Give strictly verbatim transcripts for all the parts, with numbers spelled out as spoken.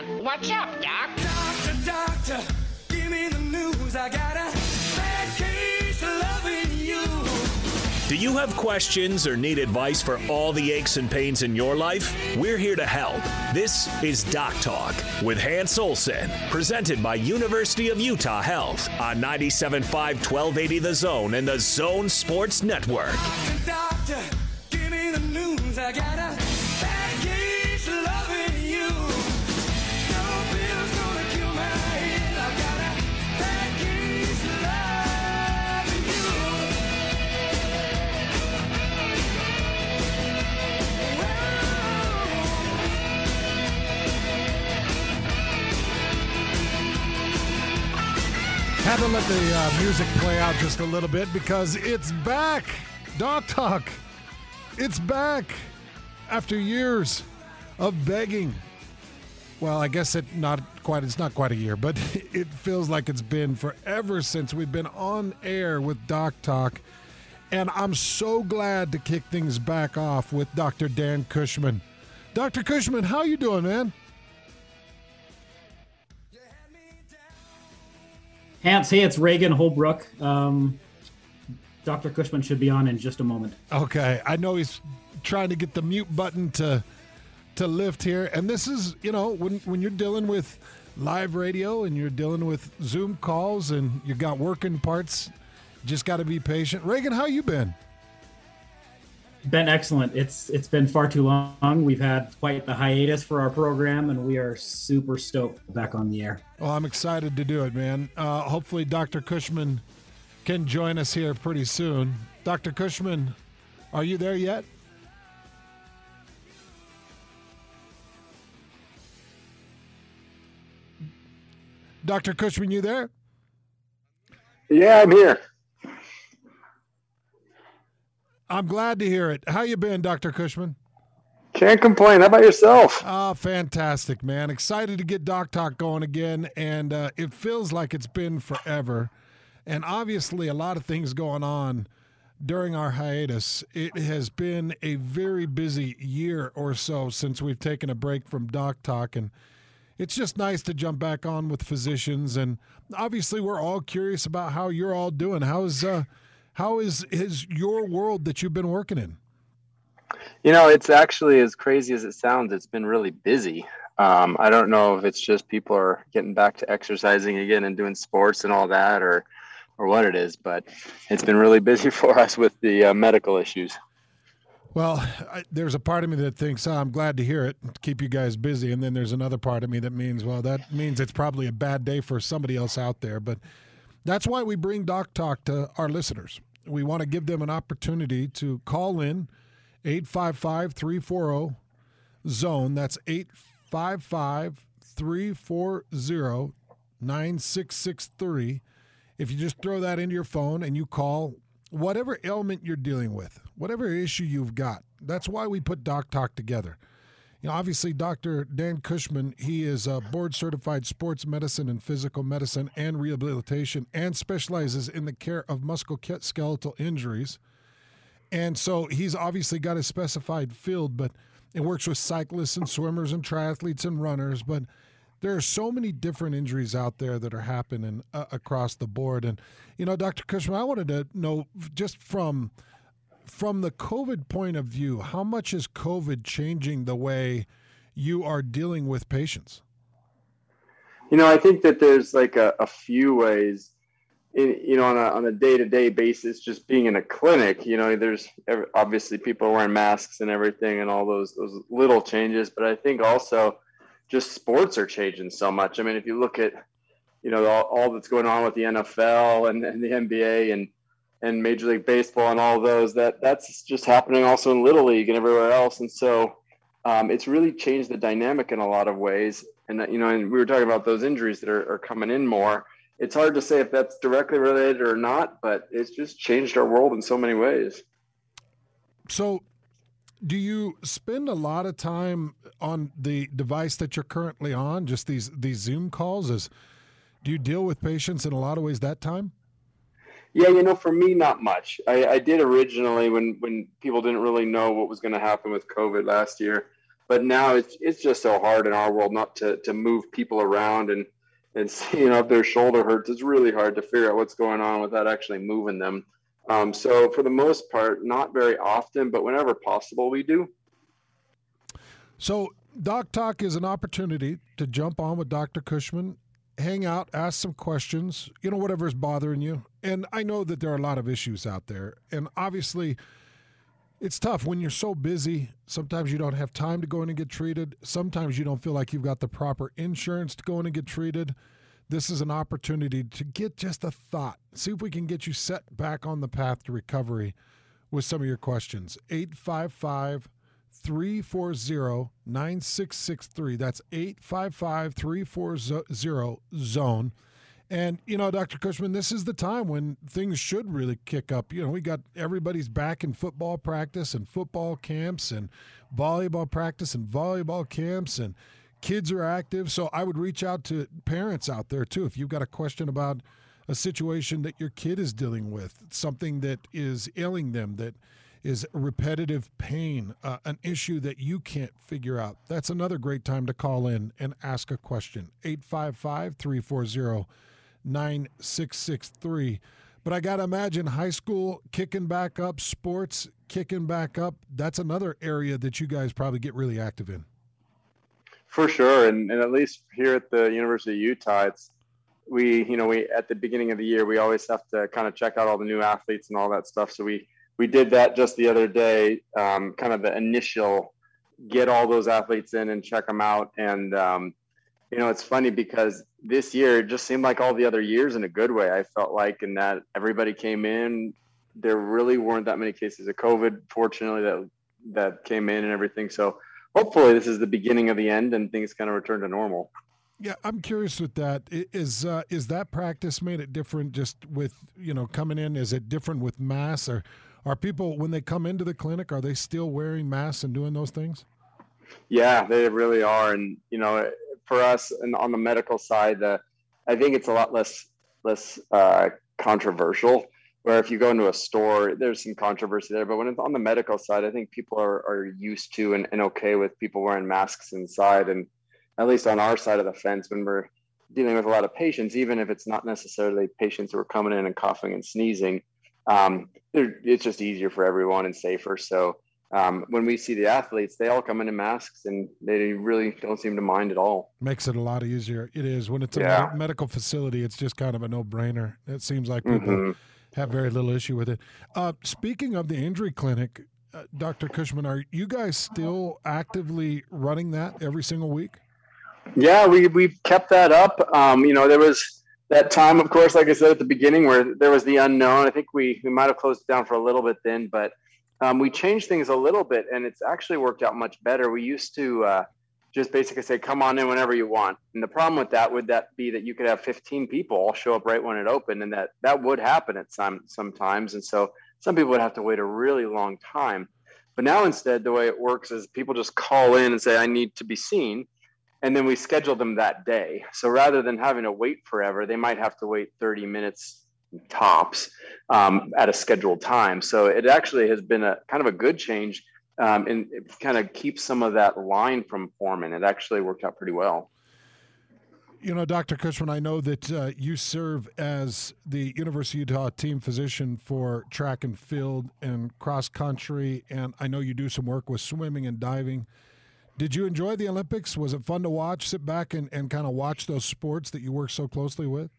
on. What's up, Doc? Doctor, doctor, give me the news. I got a bad case of loving you. Do you have questions or need advice for all the aches and pains in your life? We're here to help. This is Doc Talk with Hans Olsen, presented by University of Utah Health on ninety-seven point five, twelve eighty The Zone and the Zone Sports Network. Doctor, doctor, give me the news. I got a bad case of loving you. No pill's gonna cure my head. I got a bad case of loving you. Had to let the uh, music play out just a little bit because it's back. Doc Talk. It's back after years of begging. Well, I guess it not quite. It's not quite a year, but it feels like it's been forever since we've been on air with Doc Talk. And I'm so glad to kick things back off with Doctor Dan Cushman. Doctor Cushman, how you doing, man? Hans, hey, it's Reagan Holbrook. Um Doctor Cushman should be on in just a moment. Okay. I know he's trying to get the mute button to to lift here. And this is, you know, when when you're dealing with live radio and you're dealing with Zoom calls and you got working parts, just got to be patient. Reagan, how you been? Been excellent. It's It's been far too long. We've had quite the hiatus for our program, and we are super stoked back on the air. Well, I'm excited to do it, man. Uh, hopefully Doctor Cushman can join us here pretty soon. Doctor Cushman, are you there yet? Doctor Cushman, you there? Yeah, I'm here. I'm glad to hear it. How you been, Doctor Cushman? Can't complain. How about yourself? Ah, oh, fantastic, man. Excited to get Doc Talk going again, and uh, it feels like it's been forever. And obviously, a lot of things going on during our hiatus. It has been a very busy year or so since we've taken a break from Doc Talk. And it's just nice to jump back on with physicians. And obviously, we're all curious about how you're all doing. How is, uh, how is, is your world that you've been working in? You know, it's actually, as crazy as it sounds, it's been really busy. Um, I don't know if it's just people are getting back to exercising again and doing sports and all that, or or what it is, but it's been really busy for us with the uh, medical issues. Well, I, there's a part of me that thinks, oh, I'm glad to hear it, keep you guys busy. And then there's another part of me that means, well, that means it's probably a bad day for somebody else out there. But that's why we bring Doc Talk to our listeners. We want to give them an opportunity to call in eight five five, three four zero, zone. That's eight five five, three four zero, nine six six three. If you just throw that into your phone and you call whatever ailment you're dealing with, whatever issue you've got, that's why we put Doc Talk together. You know, obviously, Doctor Dan Cushman, he is a board-certified sports medicine and physical medicine and rehabilitation and specializes in the care of musculoskeletal injuries. And so he's obviously got a specified field, but it works with cyclists and swimmers and triathletes and runners, but there are so many different injuries out there that are happening uh, across the board. And, you know, Doctor Cushman, I wanted to know just from from the COVID point of view, how much is COVID changing the way you are dealing with patients? You know, I think that there's like a, a few ways, in, you know, on a, on a day-to-day basis, just being in a clinic, you know, there's obviously people are wearing masks and everything and all those those little changes. But I think also just sports are changing so much. I mean, if you look at, you know, all, all that's going on with the N F L and, and the N B A and, and Major League Baseball and all those, that that's just happening also in Little League and everywhere else. And so um, it's really changed the dynamic in a lot of ways. And, you know, and we were talking about those injuries that are, are coming in more. It's hard to say if that's directly related or not, but it's just changed our world in so many ways. So do you spend a lot of time on the device that you're currently on, just these these Zoom calls? Is do you deal with patients in a lot of ways that time? Yeah, you know, for me, not much. I, I did originally when, when people didn't really know what was going to happen with COVID last year. but now it's it's just so hard in our world not to to move people around and and seeing, you know, if their shoulder hurts, it's really hard to figure out what's going on without actually moving them. Um, so for the most part, not very often, but whenever possible, we do. So Doc Talk is an opportunity to jump on with Doctor Cushman, hang out, ask some questions, you know, whatever's bothering you. And I know that there are a lot of issues out there. And obviously, it's tough when you're so busy. Sometimes you don't have time to go in and get treated. Sometimes you don't feel like you've got the proper insurance to go in and get treated. This is an opportunity to get just a thought. See if we can get you set back on the path to recovery with some of your questions. eight five five, three four zero, nine six six three. That's eight five five, three four zero, zone. And, you know, Doctor Cushman, this is the time when things should really kick up. You know, we got everybody's back in football practice and football camps and volleyball practice and volleyball camps and kids are active, so I would reach out to parents out there, too, if you've got a question about a situation that your kid is dealing with, something that is ailing them, that is repetitive pain, uh, an issue that you can't figure out. That's another great time to call in and ask a question, eight five five, three four zero, nine six six three. But I got to imagine high school kicking back up, sports kicking back up. That's another area that you guys probably get really active in. For sure. And, and at least here at the University of Utah, it's, we, you know, we, at the beginning of the year, we always have to kind of check out all the new athletes and all that stuff. So we, we did that just the other day, um, kind of the initial get all those athletes in and check them out. And, um, you know, it's funny because this year it just seemed like all the other years in a good way. I felt like in that everybody came in, there really weren't that many cases of COVID, fortunately, that, that came in and everything. So hopefully this is the beginning of the end and things kind of return to normal. Yeah, I'm curious with that. Is uh, is that practice made it different just with, you know, coming in? Is it different with masks? Or are people, when they come into the clinic, are they still wearing masks and doing those things? Yeah, they really are. And, you know, for us and on the medical side, uh, I think it's a lot less, less uh, controversial. Where if you go into a store, there's some controversy there. But when it's on the medical side, I think people are, are used to and, and okay with people wearing masks inside. And at least on our side of the fence, when we're dealing with a lot of patients, even if it's not necessarily patients who are coming in and coughing and sneezing, um, it's just easier for everyone and safer. So um, when we see the athletes, they all come in in masks and they really don't seem to mind at all. Makes it a lot easier. It is. When it's a yeah. med- medical facility, it's just kind of a no-brainer. It seems like people... Mm-hmm. have very little issue with it. Uh, speaking of the injury clinic, uh, Doctor Cushman, are you guys still actively running that every single week? Yeah, we, we've kept that up. Um, you know, there was that time, of course, like I said at the beginning, where there was the unknown. I think we, we might have closed it down for a little bit then, but um, we changed things a little bit, and it's actually worked out much better. We used to uh, just basically say, come on in whenever you want. And the problem with that would that be that you could have fifteen people all show up right when it opened, and that, that would happen at some sometimes. And so some people would have to wait a really long time. But now instead, the way it works is people just call in and say, I need to be seen. And then we schedule them that day. So rather than having to wait forever, they might have to wait thirty minutes tops um, at a scheduled time. So it actually has been a kind of a good change. Um, and kind of keep some of that line from forming. It actually worked out pretty well. You know, Doctor Cushman, I know that uh, you serve as the University of Utah team physician for track and field and cross country, and I know you do some work with swimming and diving. Did you enjoy the Olympics? Was it fun to watch, sit back and, and kind of watch those sports that you work so closely with?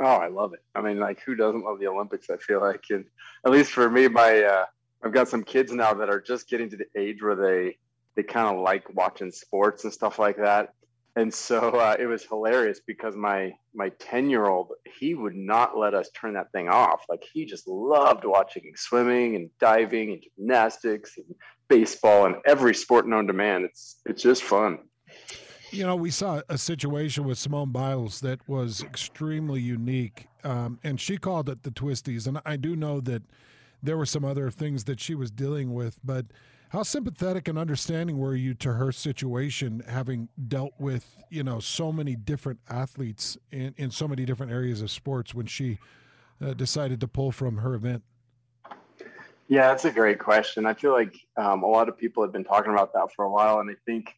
Oh, I love it. I mean, like, who doesn't love the Olympics, I feel like? And at least for me, my uh, – I've got some kids now that are just getting to the age where they, they kind of like watching sports and stuff like that. And so uh, it was hilarious because my, my ten year old, he would not let us turn that thing off. Like, he just loved watching swimming and diving and gymnastics and baseball and every sport known to man. It's, it's just fun. You know, we saw a situation with Simone Biles that was extremely unique. Um, and she called it the twisties. And I do know that there were some other things that she was dealing with, but how sympathetic and understanding were you to her situation, having dealt with, you know, so many different athletes in, in so many different areas of sports when she uh, decided to pull from her event? Yeah, that's a great question. I feel like um, a lot of people have been talking about that for a while, and I think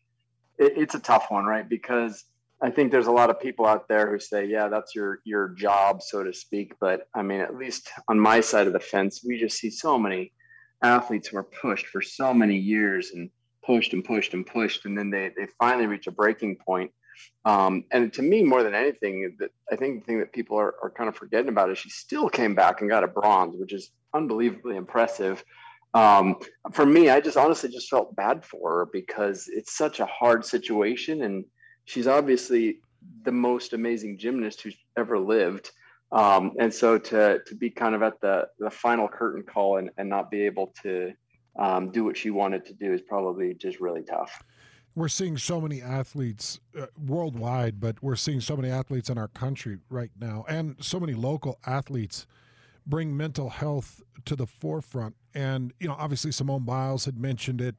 it, it's a tough one, right? Because I think there's a lot of people out there who say, yeah, that's your your job, so to speak. But I mean, at least on my side of the fence, we just see so many athletes who are pushed for so many years and pushed and pushed and pushed, and then they, they finally reach a breaking point. Um, and to me, more than anything, that I think the thing that people are, are kind of forgetting about is she still came back and got a bronze, which is unbelievably impressive. Um, for me, I just honestly just felt bad for her because it's such a hard situation. And she's obviously the most amazing gymnast who's ever lived. Um, and so to, to be kind of at the, the final curtain call and, and not be able to um, do what she wanted to do is probably just really tough. We're seeing so many athletes uh, worldwide, but we're seeing so many athletes in our country right now, and so many local athletes bring mental health to the forefront. And, you know, obviously Simone Biles had mentioned it.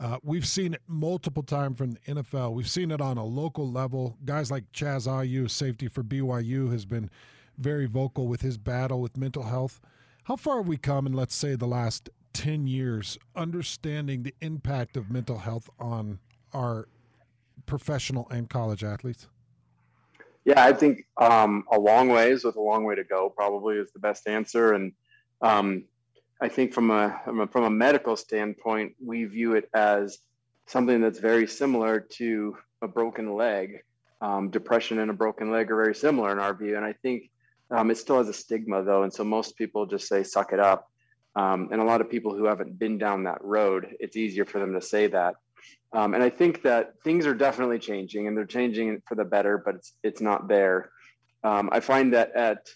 Uh, we've seen it multiple times from the N F L. We've seen it on a local level. Guys like Chaz Ayu, safety for B Y U, has been very vocal with his battle with mental health. How far have we come in, let's say, the last ten years, understanding the impact of mental health on our professional and college athletes? Yeah, I think um, a long ways with a long way to go probably is the best answer. And um, I think from a, from a from a medical standpoint, we view it as something that's very similar to a broken leg. Um, depression and a broken leg are very similar in our view. And I think um, it still has a stigma though. And so most people just say, suck it up. Um, and a lot of people who haven't been down that road, it's easier for them to say that. Um, and I think that things are definitely changing, and they're changing for the better, but it's it's not there. Um, I find that at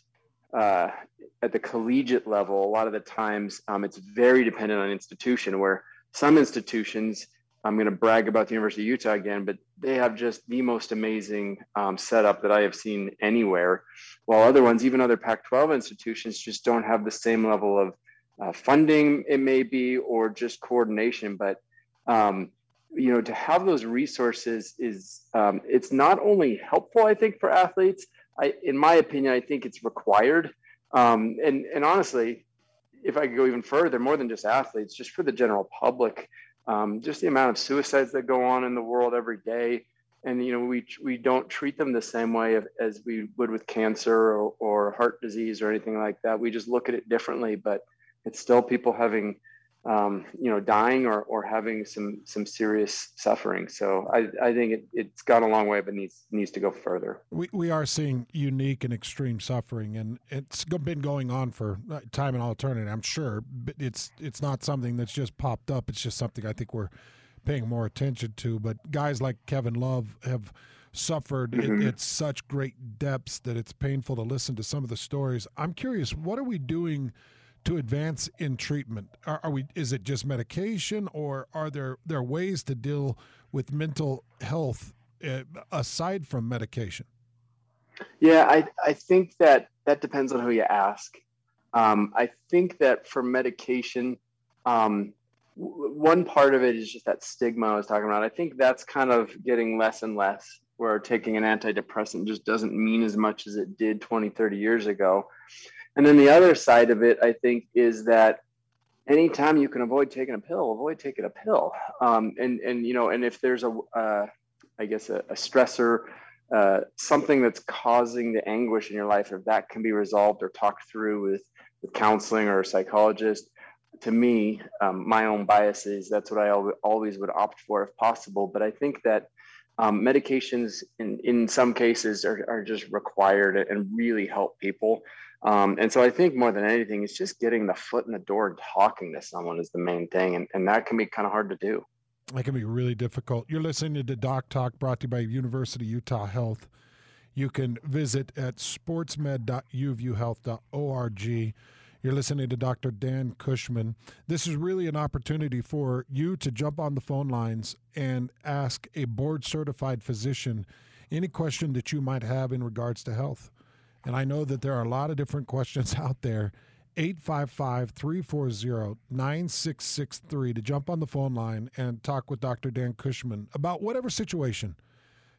uh, at the collegiate level, a lot of the times um, it's very dependent on institution, where some institutions, I'm going to brag about the University of Utah again, but they have just the most amazing um, setup that I have seen anywhere, while other ones, even other Pac twelve institutions, just don't have the same level of uh, funding, it may be, or just coordination. But um, you know, to have those resources is, um, it's not only helpful, I think, for athletes. I, in my opinion, I think it's required. Um, and, and honestly, if I could go even further, more than just athletes, just for the general public, um, just the amount of suicides that go on in the world every day. And, you know, we, we don't treat them the same way as we would with cancer or, or heart disease or anything like that. We just look at it differently, but it's still people having Um, you know, dying or, or having some, some serious suffering. So I, I think it, it's gone a long way, but needs needs to go further. We we are seeing unique and extreme suffering, and it's been going on for time and eternity, I'm sure. But it's it's not something that's just popped up. It's just something I think we're paying more attention to. But guys like Kevin Love have suffered mm-hmm. at, at such great depths that it's painful to listen to some of the stories. I'm curious, what are we doing to advance in treatment? Are, are we? Is it just medication, or are there there are ways to deal with mental health uh, aside from medication? Yeah, I I think that that depends on who you ask. Um, I think that for medication, um, w- one part of it is just that stigma I was talking about. I think that's kind of getting less and less, where taking an antidepressant just doesn't mean as much as it did twenty, thirty years ago. And then the other side of it, I think, is that anytime you can avoid taking a pill, avoid taking a pill. Um, and, and, you know, and if there's a, uh, I guess, a, a stressor, uh, something that's causing the anguish in your life, if that can be resolved or talked through with, with counseling or a psychologist, to me, um, my own biases, that's what I al- always would opt for if possible. But I think that um, medications in, in some cases are, are just required and really help people. Um, and so I think more than anything, it's just getting the foot in the door and talking to someone is the main thing. And, and that can be kind of hard to do. That can be really difficult. You're listening to Doc Talk, brought to you by University of Utah Health. You can visit at sportsmed dot u v u health dot org. You're listening to Doctor Dan Cushman. This is really an opportunity for you to jump on the phone lines and ask a board-certified physician any question that you might have in regards to health. And I know that there are a lot of different questions out there. eight five five, three four zero, nine six six three to jump on the phone line and talk with Doctor Dan Cushman about whatever situation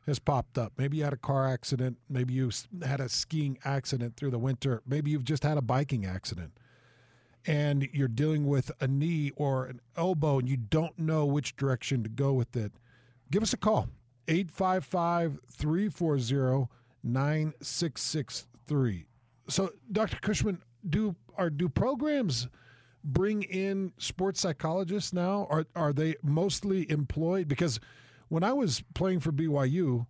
has popped up. Maybe you had a car accident. Maybe you had a skiing accident through the winter. Maybe you've just had a biking accident. and you're dealing with a knee or an elbow and you don't know which direction to go with it, give us a call, eight five five, three four zero, nine six six three. So, Doctor Cushman, do are do programs bring in sports psychologists now? Are are they mostly employed? Because when I was playing for B Y U,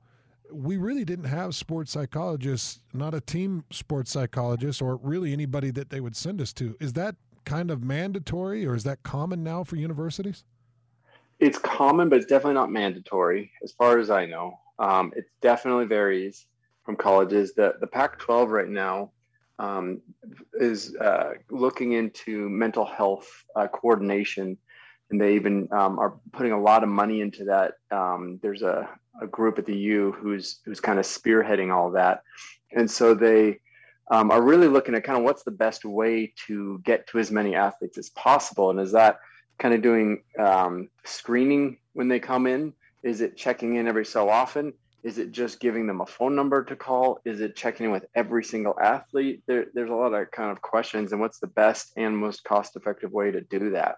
we really didn't have sports psychologists, not a team sports psychologist, or really anybody that they would send us to. Is that kind of mandatory, or is that common now for universities? It's common, but it's definitely not mandatory, as far as I know. Um, it definitely varies from colleges. The the Pac twelve right now um, is uh, looking into mental health uh, coordination, and they even um, are putting a lot of money into that. Um, there's a a group at the U who's who's kind of spearheading all that, and so they um, are really looking at kind of what's the best way to get to as many athletes as possible. And is that kind of doing um, screening when they come in? Is it checking in every so often? Is it just giving them a phone number to call? Is it checking in with every single athlete? There, there's a lot of kind of questions, and what's the best and most cost-effective way to do that?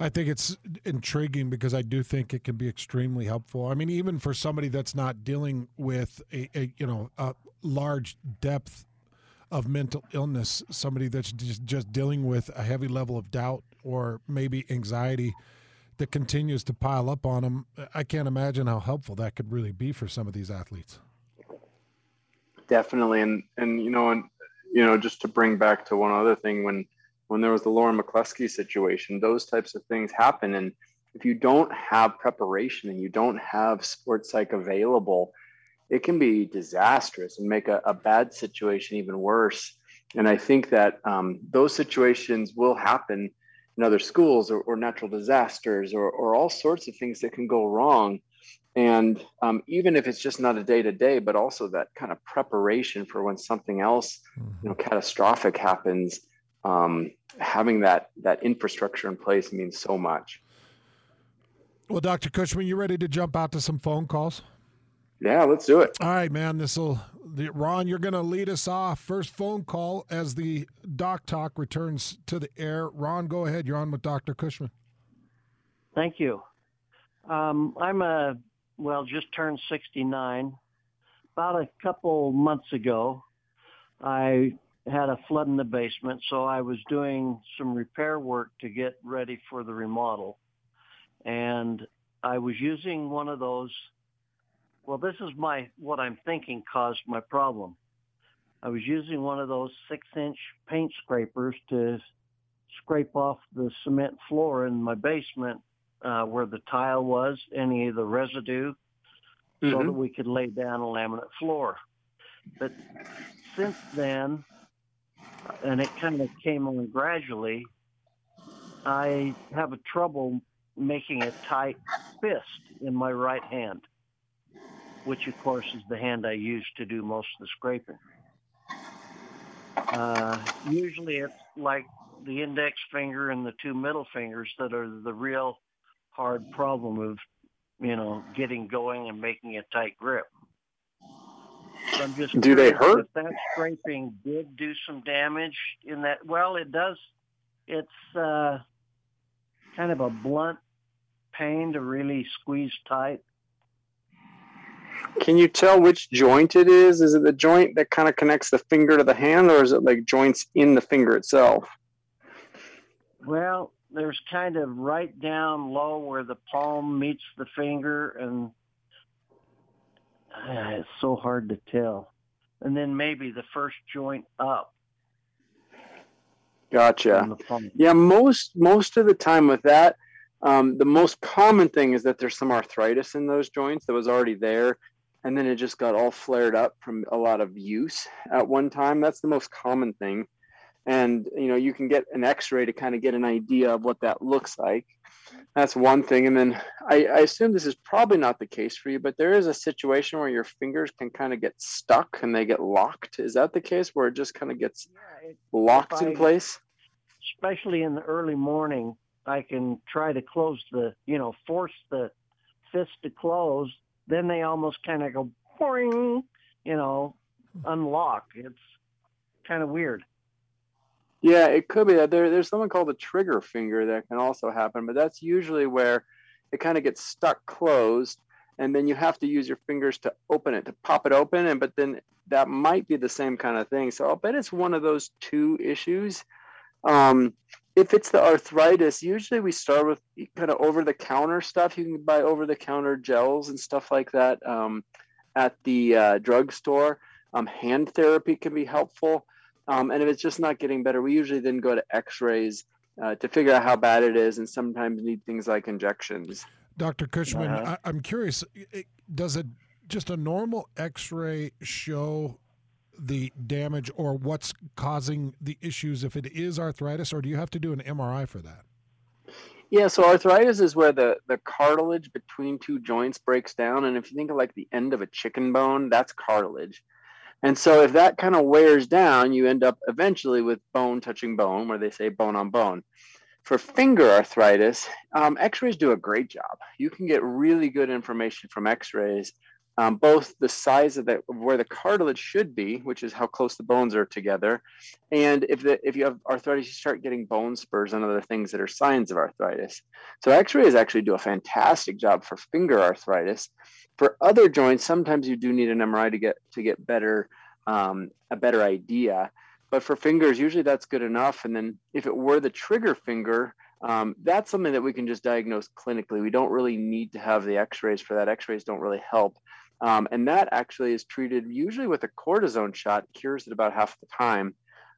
I think it's intriguing because I do think it can be extremely helpful. I mean, even for somebody that's not dealing with a, a you know a large depth of mental illness, somebody that's just, just dealing with a heavy level of doubt or maybe anxiety that continues to pile up on them, I can't imagine how helpful that could really be for some of these athletes. Definitely, and and you know, and you know, just to bring back to one other thing, when. when there was the Lauren McCluskey situation, those types of things happen. And if you don't have preparation and you don't have sports psych available, it can be disastrous and make a, a bad situation even worse. And I think that um, those situations will happen in other schools, or, or natural disasters, or, or all sorts of things that can go wrong. And um, even if it's just not a day-to-day, but also that kind of preparation for when something else, you know, catastrophic happens, um, having that, that infrastructure in place means so much. Well, Doctor Cushman, you ready to jump out to some phone calls? Yeah, let's do it. All right, man. This'll, Ron, you're going to lead us off. First phone call as the Doc Talk returns to the air. Ron, go ahead. You're on with Doctor Cushman. Thank you. Um, I'm a, well, just turned sixty-nine. About a couple months ago, I had a flood in the basement, so I was doing some repair work to get ready for the remodel. And I was using one of those, well, this is my, what I'm thinking caused my problem. I was using one of those six-inch paint scrapers to scrape off the cement floor in my basement uh, where the tile was, any of the residue, mm-hmm. so that we could lay down a laminate floor. But since then, and it kind of came on gradually, I have a trouble making a tight fist in my right hand, which, of course, is the hand I use to do most of the scraping. Uh, usually it's like the index finger and the two middle fingers that are the real hard problem of, you know, getting going and making a tight grip. So I'm just do they hurt? If that scraping did do some damage in that, well, it does. It's uh, kind of a blunt pain to really squeeze tight. Can you tell which joint it is? Is it the joint that kind of connects the finger to the hand, or is it like joints in the finger itself? Well, there's kind of right down low where the palm meets the finger, and Uh, it's so hard to tell. And then maybe the first joint up. Gotcha. Yeah, most most of the time with that, um, the most common thing is that there's some arthritis in those joints that was already there, and then it just got all flared up from a lot of use at one time. That's the most common thing. And, you know, you can get an x-ray to kind of get an idea of what that looks like. That's one thing. And then I, I assume this is probably not the case for you, but there is a situation where your fingers can kind of get stuck and they get locked. Is that the case where it just kind of gets yeah, it, locked I, in place? Especially in the early morning, I can try to close the, you know, force the fist to close. Then they almost kind of go, boing, you know, unlock. It's kind of weird. Yeah, it could be that there, there's something called the trigger finger that can also happen, but that's usually where it kind of gets stuck closed, and then you have to use your fingers to open it, to pop it open. And but then that might be the same kind of thing. So I'll bet it's one of those two issues. Um, if it's the arthritis, usually we start with kind of over-the-counter stuff. You can buy over-the-counter gels and stuff like that um, at the uh, drugstore. Um, hand therapy can be helpful. Um, and if it's just not getting better, we usually then go to x-rays uh, to figure out how bad it is, and sometimes need things like injections. Doctor Cushman, uh-huh. I, I'm curious, does it just a normal x-ray show the damage or what's causing the issues if it is arthritis, or do you have to do an M R I for that? Yeah, so arthritis is where the, the cartilage between two joints breaks down, and if you think of like the end of a chicken bone, that's cartilage. And so if that kind of wears down, you end up eventually with bone touching bone, where they say bone on bone. For finger arthritis, um, x-rays do a great job. You can get really good information from x-rays, um, both the size of the, where the cartilage should be, which is how close the bones are together. And if, the, if you have arthritis, you start getting bone spurs and other things that are signs of arthritis. So x-rays actually do a fantastic job for finger arthritis. For other joints, sometimes you do need an M R I to get to get better um, a better idea. But for fingers, usually that's good enough. And then if it were the trigger finger, um, that's something that we can just diagnose clinically. We don't really need to have the x-rays for that. X-rays don't really help. Um, and that actually is treated usually with a cortisone shot, cures it about half the time.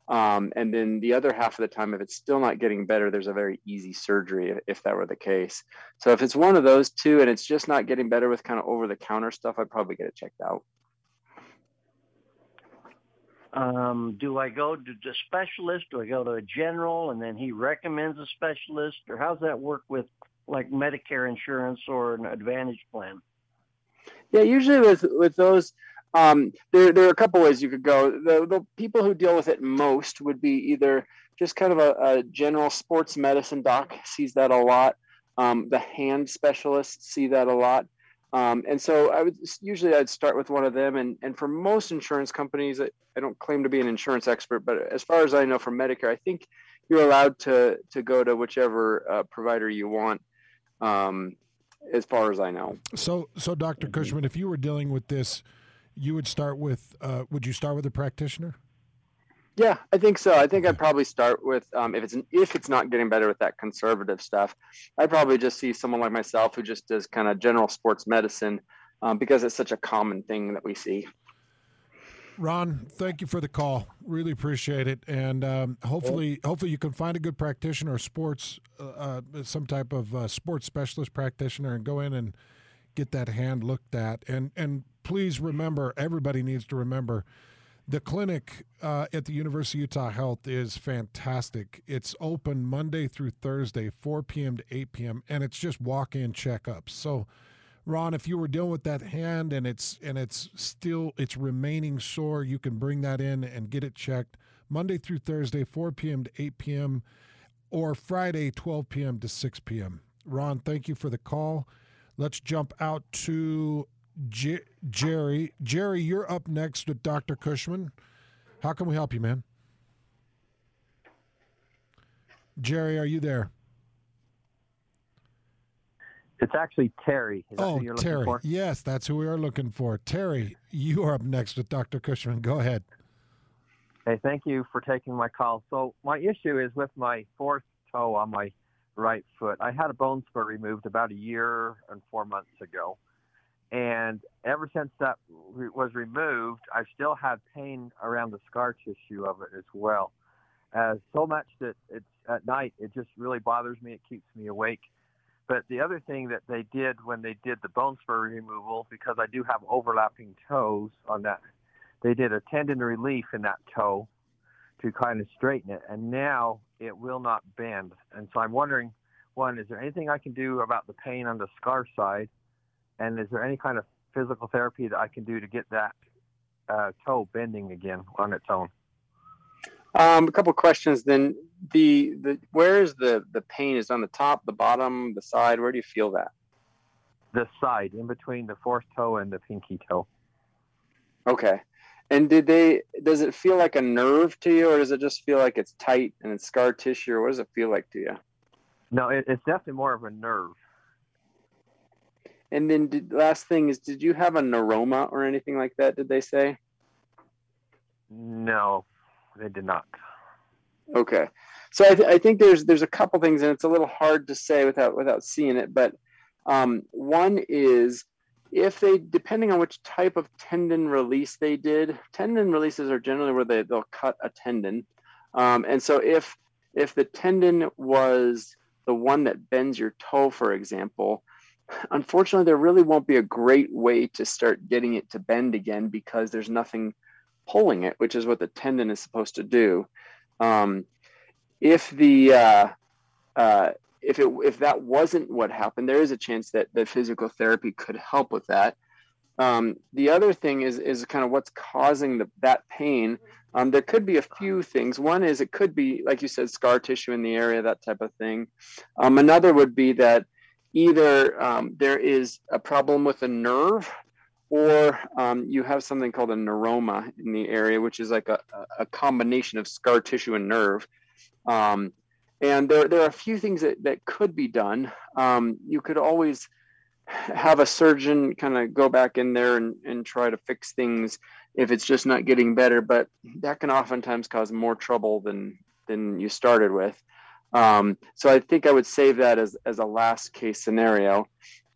Um, and then the other half of the time, if it's still not getting better, there's a very easy surgery if, if that were the case. So if it's one of those two and it's just not getting better with kind of over-the-counter stuff, I'd probably get it checked out. Um, do I go to the specialist? Do I go to a general and then he recommends a specialist? Or how's that work with like Medicare insurance or an Advantage plan? Yeah, usually with, with those... Um, there, there are a couple ways you could go. The, the people who deal with it most would be either just kind of a, a general sports medicine doc sees that a lot. Um, the hand specialists see that a lot. Um, and so I would usually I'd start with one of them. And, and for most insurance companies, I, I don't claim to be an insurance expert, but as far as I know for Medicare, I think you're allowed to, to go to whichever uh, provider you want. Um, as far as I know. So, so Doctor Cushman, if you were dealing with this, you would start with, uh, would you start with a practitioner? Yeah, I think so. I think I'd probably start with, um, if it's an, if it's not getting better with that conservative stuff, I'd probably just see someone like myself who just does kind of general sports medicine um, because it's such a common thing that we see. Ron, thank you for the call. Really appreciate it. And um, hopefully hopefully you can find a good practitioner or sports, uh, some type of uh, sports specialist practitioner and go in and get that hand looked at. And, and, please remember, everybody needs to remember, the clinic uh, at the University of Utah Health is fantastic. It's open Monday through Thursday, four p.m. to eight p.m., and it's just walk-in checkups. So, Ron, if you were dealing with that hand and it's and it's still it's remaining sore, you can bring that in and get it checked Monday through Thursday, four p.m. to eight p.m., or Friday, twelve p.m. to six p.m. Ron, thank you for the call. Let's jump out to... J- Jerry, Jerry, you're up next with Doctor Cushman. How can we help you, man? Jerry, are you there? It's actually Terry. Is oh, that who you're Terry. Looking for? Yes, that's who we are looking for. Terry, you are up next with Doctor Cushman. Go ahead. Hey, thank you for taking my call. So my issue is with my fourth toe on my right foot. I had a bone spur removed about a year and four months ago. And ever since that was removed, I've still had pain around the scar tissue of it as well. Uh, so much that it's at night, it just really bothers me. It keeps me awake. But the other thing that they did when they did the bone spur removal, because I do have overlapping toes on that, they did a tendon relief in that toe to kind of straighten it. And now it will not bend. And so I'm wondering, one, is there anything I can do about the pain on the scar side? And is there any kind of physical therapy that I can do to get that uh, toe bending again on its own? Um, a couple of questions then. The, the where is the, the pain? Is it on the top, the bottom, the side? Where do you feel that? The side, in between the fourth toe and the pinky toe. Okay. And did they, does it feel like a nerve to you, or does it just feel like it's tight and it's scar tissue, or what does it feel like to you? No, it, it's definitely more of a nerve. And then did, last thing is, did you have a neuroma or anything like that, did they say? No, they did not. Okay. So I, th- I think there's there's a couple things, and it's a little hard to say without without seeing it, but um, one is, if they, depending on which type of tendon release they did, tendon releases are generally where they, they'll cut a tendon. Um, and so if if the tendon was the one that bends your toe, for example, unfortunately, there really won't be a great way to start getting it to bend again, because there's nothing pulling it, which is what the tendon is supposed to do. Um, if the uh, uh, if it if that wasn't what happened, there is a chance that the physical therapy could help with that. Um, the other thing is is kind of what's causing the, that pain. Um, there could be a few things. One is, it could be, like you said, scar tissue in the area, that type of thing. Um, another would be that either um, there is a problem with a nerve, or um, you have something called a neuroma in the area, which is like a, a combination of scar tissue and nerve. Um, and there, there are a few things that, that could be done. Um, you could always have a surgeon kind of go back in there and, and try to fix things if it's just not getting better, but that can oftentimes cause more trouble than, than you started with. Um, so I think I would save that as, as a last case scenario.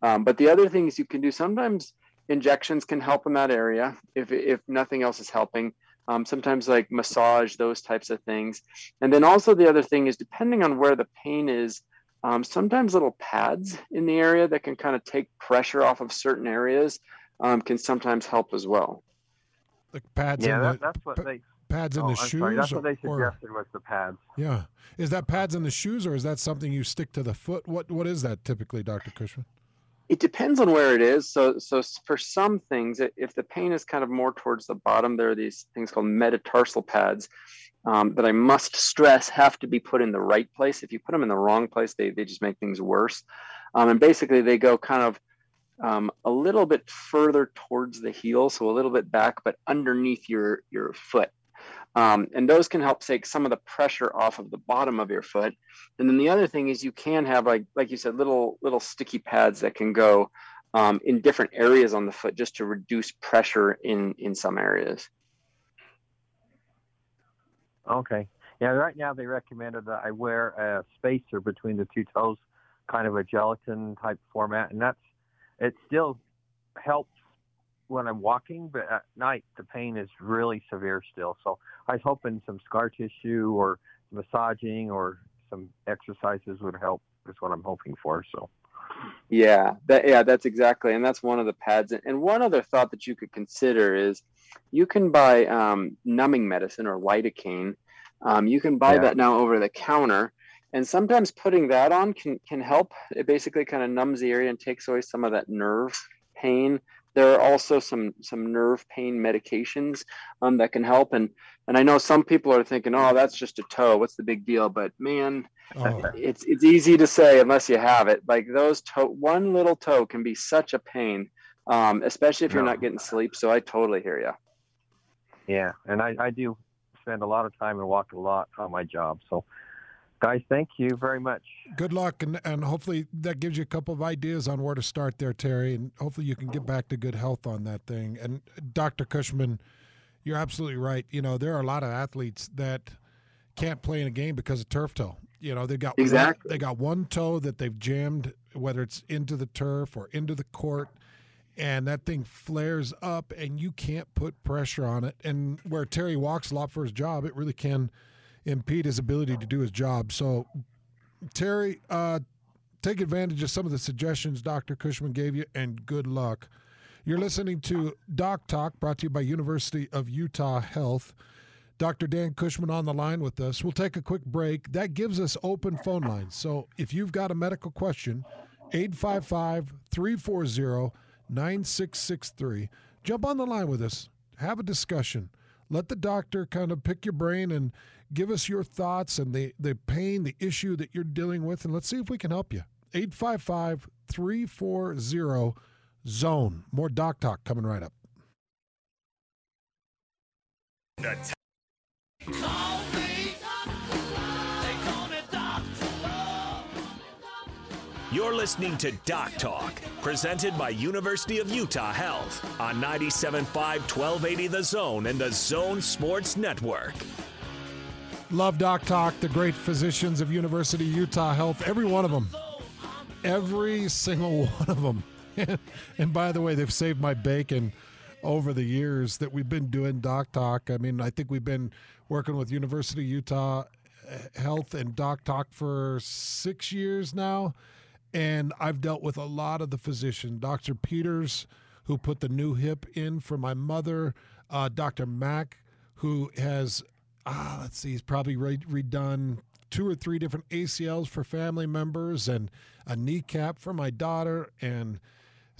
Um, but the other things you can do, sometimes injections can help in that area if, if nothing else is helping. Um, sometimes like massage, those types of things. And then also the other thing is, depending on where the pain is, um, sometimes little pads in the area that can kind of take pressure off of certain areas um, can sometimes help as well. Like pads, yeah, in that, the, that's what they, pads in oh, the I'm shoes? Sorry, that's or, what they suggested, or, was the pads. Yeah. Is that pads in the shoes, or is that something you stick to the foot? What What is that typically, Doctor Cushman? It depends on where it is. So, so for some things, if the pain is kind of more towards the bottom, there are these things called metatarsal pads um, that I must stress have to be put in the right place. If you put them in the wrong place, they, they just make things worse. Um, and basically they go kind of um, a little bit further towards the heel. So a little bit back, but underneath your, your foot. Um, and those can help take some of the pressure off of the bottom of your foot. And then the other thing is, you can have, like like you said, little little sticky pads that can go um, in different areas on the foot, just to reduce pressure in, in some areas. Okay. Yeah, right now they recommended that I wear a spacer between the two toes, kind of a gelatin type format. And that's, it still helps when I'm walking, but at night the pain is really severe still. So I was hoping some scar tissue or massaging or some exercises would help, is what I'm hoping for. So yeah, that, yeah, that's exactly. And that's one of the pads. And one other thought that you could consider is, you can buy um, numbing medicine or lidocaine. Um, you can buy yeah. that now over the counter. And sometimes putting that on can, can help. It basically kind of numbs the area and takes away some of that nerve pain. There are also some some nerve pain medications um, that can help. And and I know some people are thinking, oh, that's just a toe, what's the big deal? But man, oh. it's it's easy to say unless you have it. Like those toe, one little toe can be such a pain, um, especially if you're no. not getting sleep. So I totally hear you. Yeah, and I, I do spend a lot of time and walk a lot on my job. So guys, thank you very much. Good luck, and, and hopefully that gives you a couple of ideas on where to start there, Terry, and hopefully you can get back to good health on that thing. And Doctor Cushman, you're absolutely right. You know, there are a lot of athletes that can't play in a game because of turf toe. You know, they've got, exactly. one, they got one toe that they've jammed, whether it's into the turf or into the court, and that thing flares up, and you can't put pressure on it. And where Terry walks a lot for his job, it really can impede his ability to do his job. So, Terry, uh, take advantage of some of the suggestions Doctor Cushman gave you, and good luck. You're listening to Doc Talk, brought to you by University of Utah Health. Doctor Dan Cushman on the line with us. We'll take a quick break. That gives us open phone lines. So if you've got a medical question, eight five five, three four zero, nine six six three. Jump on the line with us. Have a discussion. Let the doctor kind of pick your brain and give us your thoughts and the, the pain, the issue that you're dealing with, and let's see if we can help you. eight five five, three four zero, zone. More Doc Talk coming right up. The t- Call me Doctor Love. They call me Doctor Love. You're listening to Doc Talk, presented by University of Utah Health on ninety-seven point five, twelve eighty The Zone and the Zone Sports Network. Love Doc Talk, the great physicians of University of Utah Health, every one of them. Every single one of them. And by the way, they've saved my bacon over the years that we've been doing Doc Talk. I mean, I think we've been working with University of Utah Health and Doc Talk for six years now, and I've dealt with a lot of the physicians. Doctor Peters, who put the new hip in for my mother, uh, Doctor Mack, who has, ah, let's see, he's probably re- redone two or three different A C Ls for family members and a kneecap for my daughter, and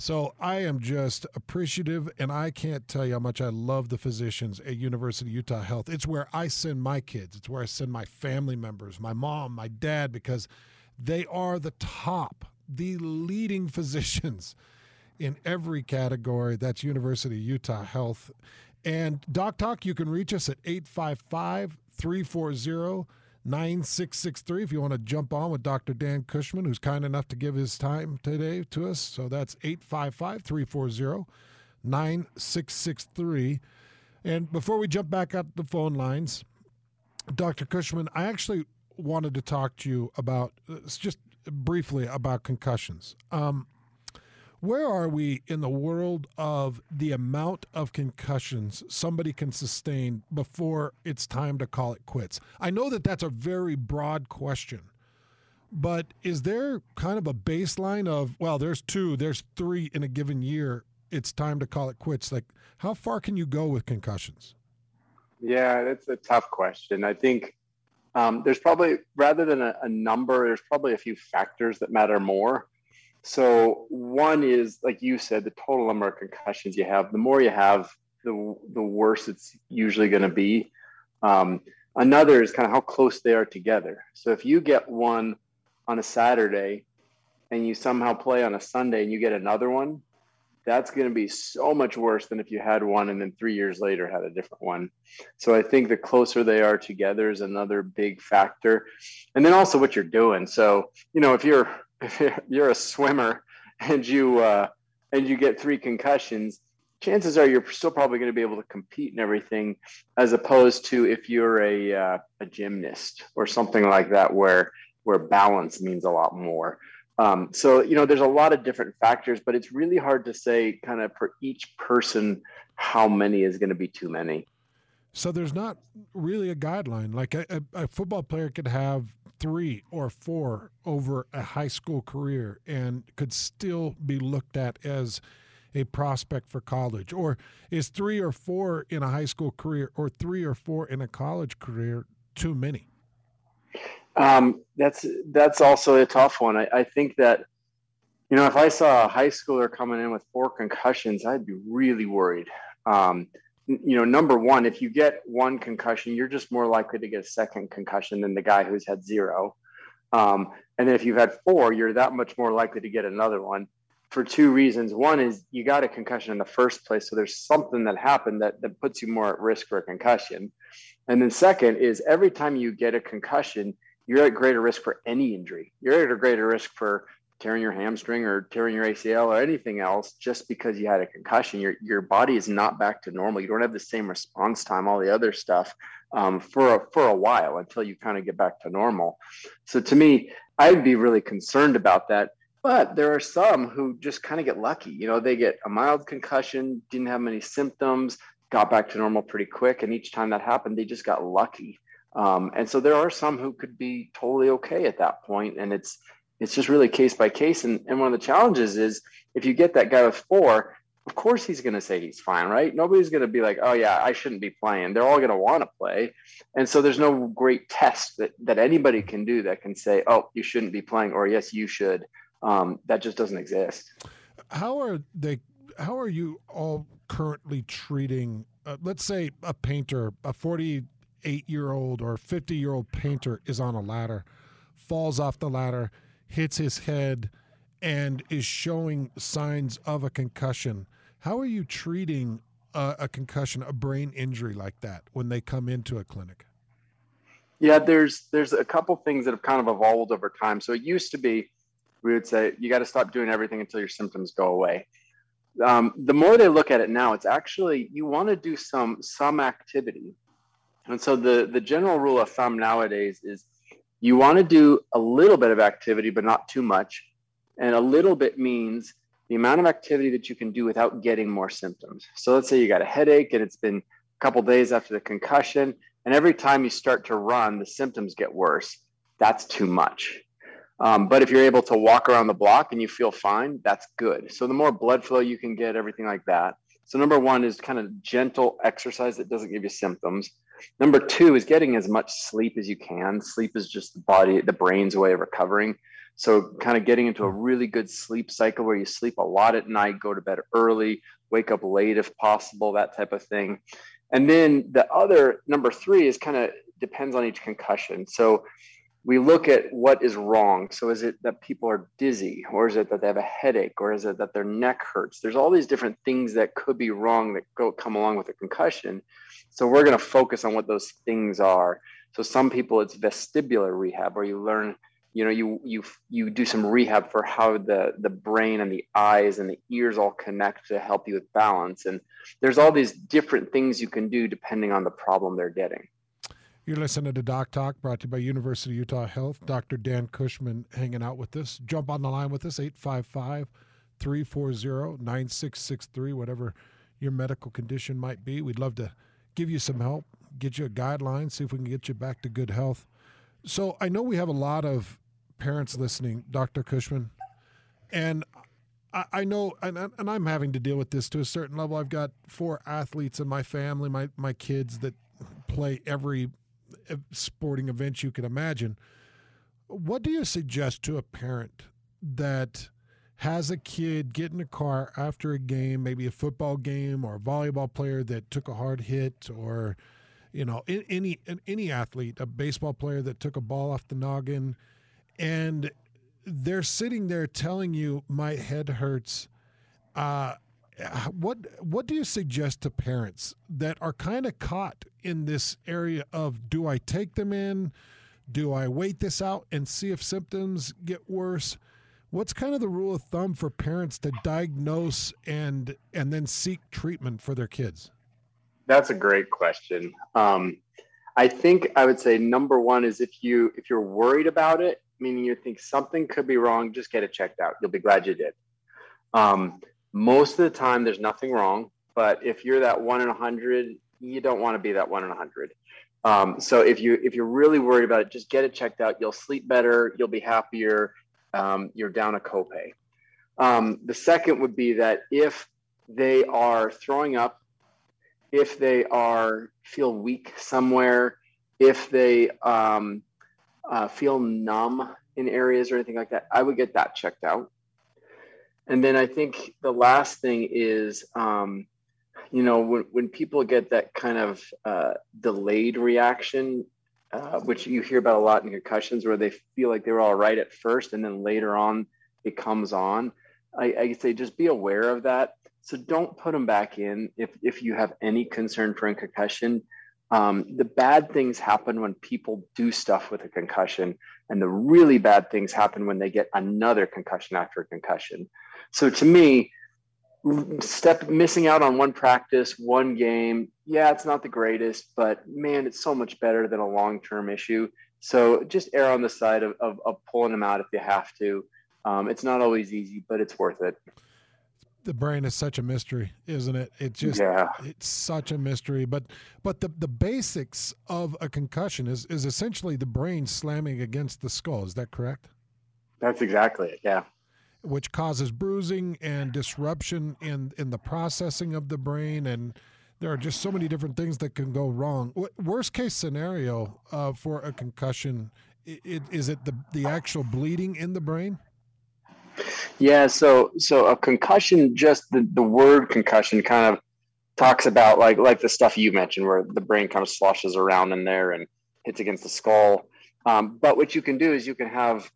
so I am just appreciative, and I can't tell you how much I love the physicians at University of Utah Health. It's where I send my kids. It's where I send my family members, my mom, my dad, because they are the top, the leading physicians in every category. That's University of Utah Health. And Doc Talk, you can reach us at eight five five, three four zero, nine six six three if you want to jump on with Doctor Dan Cushman, who's kind enough to give his time today to us. So that's eight five five, three four zero, nine six six three. And before we jump back up the phone lines, Doctor Cushman, I actually wanted to talk to you about, just briefly, about concussions. Um, where are we in the world of the amount of concussions somebody can sustain before it's time to call it quits? I know that that's a very broad question, but is there kind of a baseline of, well, there's two, there's three in a given year, it's time to call it quits? Like, how far can you go with concussions? Yeah, that's a tough question. I think um, there's probably, rather than a, a number, there's probably a few factors that matter more. So one is, like you said, the total number of concussions you have. The more you have, the the worse it's usually going to be. Um, another is kind of how close they are together. So if you get one on a Saturday and you somehow play on a Sunday and you get another one, that's going to be so much worse than if you had one and then three years later had a different one. So I think the closer they are together is another big factor. And then also what you're doing. So, you know, if you're if you're a swimmer and you uh, and you get three concussions, chances are you're still probably going to be able to compete and everything, as opposed to if you're a uh, a gymnast or something like that, where where balance means a lot more. Um, so, you know, there's a lot of different factors, but it's really hard to say kind of for each person how many is going to be too many. So there's not really a guideline. Like a, a football player could have three or four over a high school career and could still be looked at as a prospect for college. Or is three or four in a high school career or three or four in a college career too many? Um, that's that's also a tough one. I, I think that, you know, if I saw a high schooler coming in with four concussions, I'd be really worried. Um, you know, number one, if you get one concussion, you're just more likely to get a second concussion than the guy who's had zero. Um, and then if you've had four, you're that much more likely to get another one for two reasons. One is you got a concussion in the first place, so there's something that happened that, that puts you more at risk for a concussion. And then second is every time you get a concussion, you're at greater risk for any injury. You're at a greater risk for tearing your hamstring or tearing your A C L or anything else just because you had a concussion. Your your body is not back to normal. You don't have the same response time, all the other stuff, um, for a, for a while until you kind of get back to normal. So to me, I'd be really concerned about that. But there are some who just kind of get lucky. You know, they get a mild concussion, didn't have many symptoms, got back to normal pretty quick. And each time that happened, they just got lucky. Um, and so there are some who could be totally okay at that point. And it's, It's just really case by case. And, and one of the challenges is if you get that guy with four, of course he's going to say he's fine, right? Nobody's going to be like, oh, yeah, I shouldn't be playing. They're all going to want to play. And so there's no great test that, that anybody can do that can say, oh, you shouldn't be playing, or yes, you should. Um, that just doesn't exist. How are they? How are you all currently treating, uh, let's say, a painter, a forty-eight-year-old or fifty-year-old painter is on a ladder, falls off the ladder, hits his head, and is showing signs of a concussion. How are you treating a, a concussion, a brain injury like that when they come into a clinic? Yeah, there's there's a couple things that have kind of evolved over time. So it used to be, we would say, you got to stop doing everything until your symptoms go away. Um, the more they look at it now, it's actually, you want to do some some activity. And so the, the general rule of thumb nowadays is you want to do a little bit of activity, but not too much. And a little bit means the amount of activity that you can do without getting more symptoms. So let's say you got a headache and it's been a couple days after the concussion, and every time you start to run, the symptoms get worse. That's too much. Um, but if you're able to walk around the block and you feel fine, that's good. So the more blood flow you can get, everything like that. So number one is kind of gentle exercise that doesn't give you symptoms. Number two is getting as much sleep as you can. Sleep is just the body, the brain's way of recovering. So kind of getting into a really good sleep cycle where you sleep a lot at night, go to bed early, wake up late if possible, that type of thing. And then the other, number three, is kind of depends on each concussion. So we look at what is wrong. So is it that people are dizzy, or is it that they have a headache, or is it that their neck hurts? There's all these different things that could be wrong that go come along with a concussion. So we're going to focus on what those things are. So some people, it's vestibular rehab, where you learn, you know, you you you do some rehab for how the the brain and the eyes and the ears all connect to help you with balance. And there's all these different things you can do depending on the problem they're getting. You're listening to Doc Talk, brought to you by University of Utah Health. Doctor Dan Cushman hanging out with us. Jump on the line with us, eight five five, three four zero, nine six six three, whatever your medical condition might be. We'd love to give you some help, get you a guideline, see if we can get you back to good health. So I know we have a lot of parents listening, Doctor Cushman, and I, I know, and, and I'm having to deal with this to a certain level. I've got four athletes in my family, my, my kids that play every sporting event you can imagine. What do you suggest to a parent that has a kid get in a car after a game, maybe a football game or a volleyball player that took a hard hit, or, you know, any any athlete, a baseball player that took a ball off the noggin, and they're sitting there telling you, my head hurts. Uh, what what do you suggest to parents that are kind of caught in this area of, do I take them in? Do I wait this out and see if symptoms get worse? What's kind of the rule of thumb for parents to diagnose and and then seek treatment for their kids? That's a great question. Um, I think I would say number one is if you if you're worried about it, meaning you think something could be wrong, just get it checked out. You'll be glad you did. Um, most of the time, there's nothing wrong. But if you're that one in one hundred, you don't want to be that one in one hundred. Um, so if you if you're really worried about it, just get it checked out. You'll sleep better. You'll be happier. Um, you're down a copay. Um, the second would be that if they are throwing up, if they are feel weak somewhere, if they um, uh, feel numb in areas or anything like that, I would get that checked out. And then I think the last thing is, um, you know, when, when people get that kind of uh, delayed reaction, Uh, which you hear about a lot in concussions, where they feel like they were all right at first and then later on it comes on. I, I say just be aware of that. So don't put them back in if, if you have any concern for a concussion. Um, the bad things happen when people do stuff with a concussion, and the really bad things happen when they get another concussion after a concussion. So to me, Step missing out on one practice, one game, yeah, it's not the greatest, but man, it's so much better than a long-term issue. So just err on the side of, of, of pulling them out if you have to. Um, it's not always easy, but it's worth it. The brain is such a mystery, isn't it? It's just, yeah. It's such a mystery. But but the, the basics of a concussion is, is essentially the brain slamming against the skull. Is that correct? That's exactly it, yeah. Which causes bruising and disruption in, in the processing of the brain. And there are just so many different things that can go wrong. Worst case scenario uh, for a concussion, it, is it the, the actual bleeding in the brain? Yeah, so so a concussion, just the, the word concussion kind of talks about like like the stuff you mentioned where the brain kind of sloshes around in there and hits against the skull. Um, but what you can do is you can have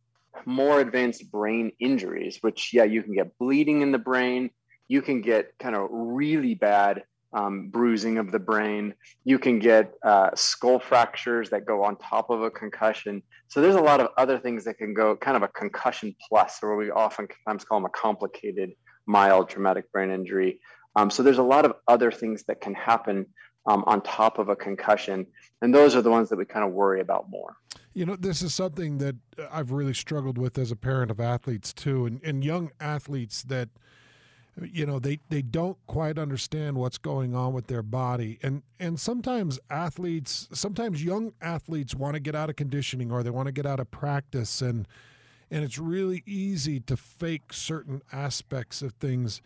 more advanced brain injuries, which, yeah, you can get bleeding in the brain. You can get kind of really bad um, bruising of the brain. You can get uh, skull fractures that go on top of a concussion. So there's a lot of other things that can go kind of a concussion plus, or what we oftentimes call them a complicated mild traumatic brain injury. Um, so there's a lot of other things that can happen um, on top of a concussion. And those are the ones that we kind of worry about more. You know, this is something that I've really struggled with as a parent of athletes too, and, and young athletes that, you know, they, they don't quite understand what's going on with their body. And, and sometimes athletes, sometimes young athletes want to get out of conditioning, or they want to get out of practice. And, and it's really easy to fake certain aspects of things.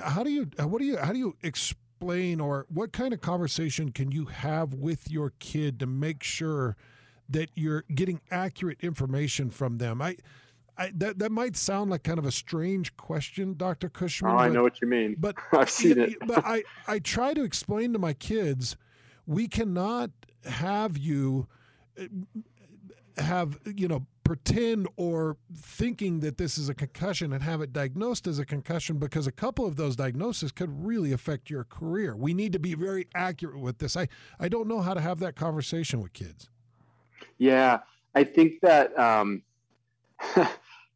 How do you, what do you, how do you explain, or what kind of conversation can you have with your kid to make sure that you're getting accurate information from them? I, I that, that might sound like kind of a strange question, Doctor Cushman. Oh, I but, know what you mean. But I've seen it. But I, I try to explain to my kids, we cannot have you have, you know, pretend or thinking that this is a concussion and have it diagnosed as a concussion, because a couple of those diagnoses could really affect your career. We need to be very accurate with this. I, I don't know how to have that conversation with kids. Yeah, I think that um,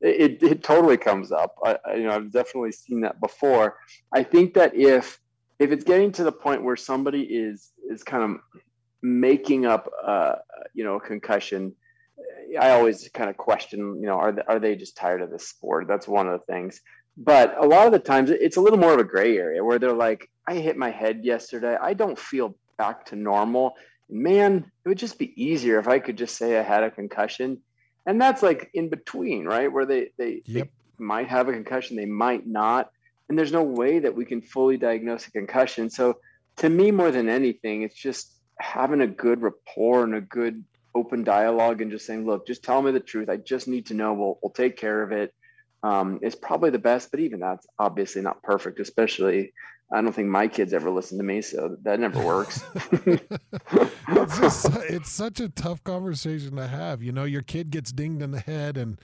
it, it totally comes up. I, you know, I've definitely seen that before. I think that if if it's getting to the point where somebody is is kind of making up, uh, you know, a concussion, I always kind of question, you know, are they, are they just tired of this sport? That's one of the things. But a lot of the times it's a little more of a gray area where they're like, I hit my head yesterday. I don't feel back to normal. Man, it would just be easier if I could just say I had a concussion. And that's like in between, right? Where they, they, yep. they might have a concussion, they might not. And there's no way that we can fully diagnose a concussion. So to me, more than anything, it's just having a good rapport and a good open dialogue and just saying, look, just tell me the truth. I just need to know. We'll, we'll take care of it. Um, it's probably the best, but even that's obviously not perfect, especially I don't think my kids ever listen to me, so that never works. it's, just, it's such a tough conversation to have. You know, your kid gets dinged in the head and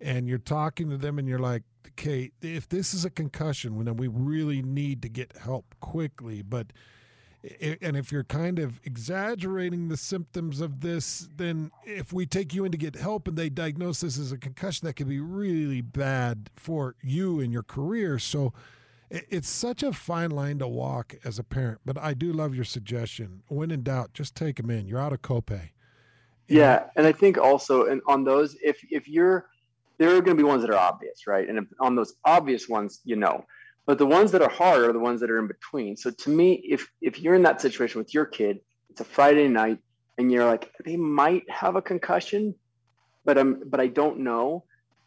and you're talking to them and you're like, okay, if this is a concussion, then we really need to get help quickly. But and if you're kind of exaggerating the symptoms of this, then if we take you in to get help and they diagnose this as a concussion, that could be really bad for you and your career. So it's such a fine line to walk as a parent. But I do love your suggestion. When in doubt, just take them in. You're out of copay. Yeah. yeah and I think also and on those, if, if you're, there are going to be ones that are obvious, right? And if, on those obvious ones, you know. But the ones that are hard are the ones that are in between. So to me, if if you're in that situation with your kid, it's a Friday night and you're like, they might have a concussion, but I'm but I don't know.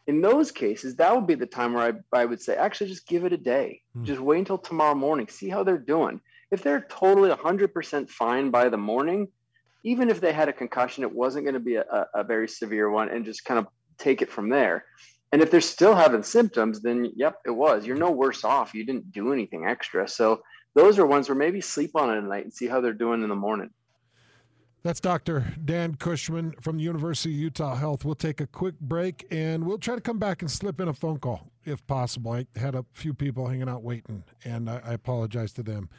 In those cases, that would be the time where I, I would say, actually, just give it a day. Mm. Just wait until tomorrow morning. See how they're doing. If they're totally one hundred percent fine by the morning, even if they had a concussion, it wasn't going to be a, a very severe one, and just kind of take it from there. And if they're still having symptoms, then, yep, it was. You're no worse off. You didn't do anything extra. So those are ones where maybe sleep on it at night and see how they're doing in the morning. That's Doctor Dan Cushman from the University of Utah Health. We'll take a quick break, and we'll try to come back and slip in a phone call if possible. I had a few people hanging out waiting, and I apologize to them.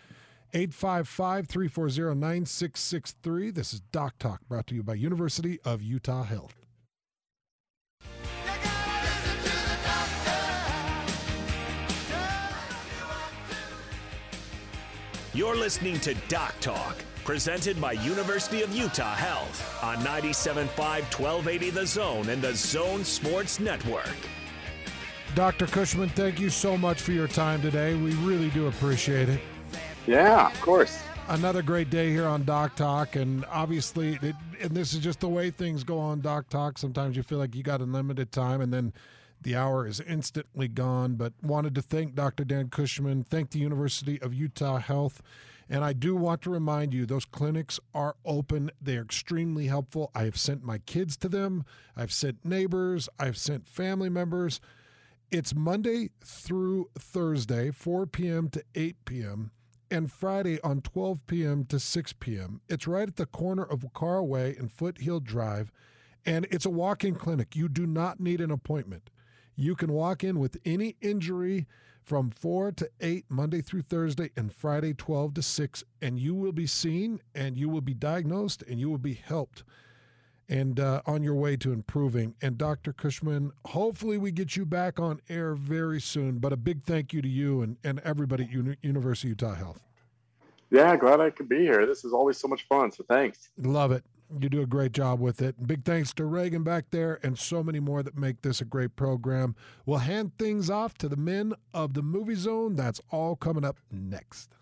eight five five, three four zero, nine six six three. This is Doc Talk, brought to you by University of Utah Health. You're listening to Doc Talk, presented by University of Utah Health on ninety-seven point five, twelve eighty The Zone and the Zone Sports Network. Doctor Cushman, thank you so much for your time today. We really do appreciate it. Yeah, of course. Another great day here on Doc Talk, and obviously, it, and this is just the way things go on Doc Talk. Sometimes you feel like you got unlimited time, and then the hour is instantly gone. But wanted to thank Doctor Dan Cushman, thank the University of Utah Health. And I do want to remind you, those clinics are open. They're extremely helpful. I have sent my kids to them. I've sent neighbors. I've sent family members. It's Monday through Thursday, four p.m. to eight p.m., and Friday on twelve p.m. to six p.m. It's right at the corner of Caraway and Foothill Drive, and it's a walk-in clinic. You do not need an appointment. You can walk in with any injury, from four to eight Monday through Thursday and Friday twelve to six, and you will be seen and you will be diagnosed and you will be helped and uh, on your way to improving. And Doctor Cushman, hopefully we get you back on air very soon, but a big thank you to you and, and everybody at Uni- University of Utah Health. Yeah, glad I could be here. This is always so much fun, so thanks. Love it. You do a great job with it. Big thanks to Reagan back there and so many more that make this a great program. We'll hand things off to the men of the Movie Zone. That's all coming up next.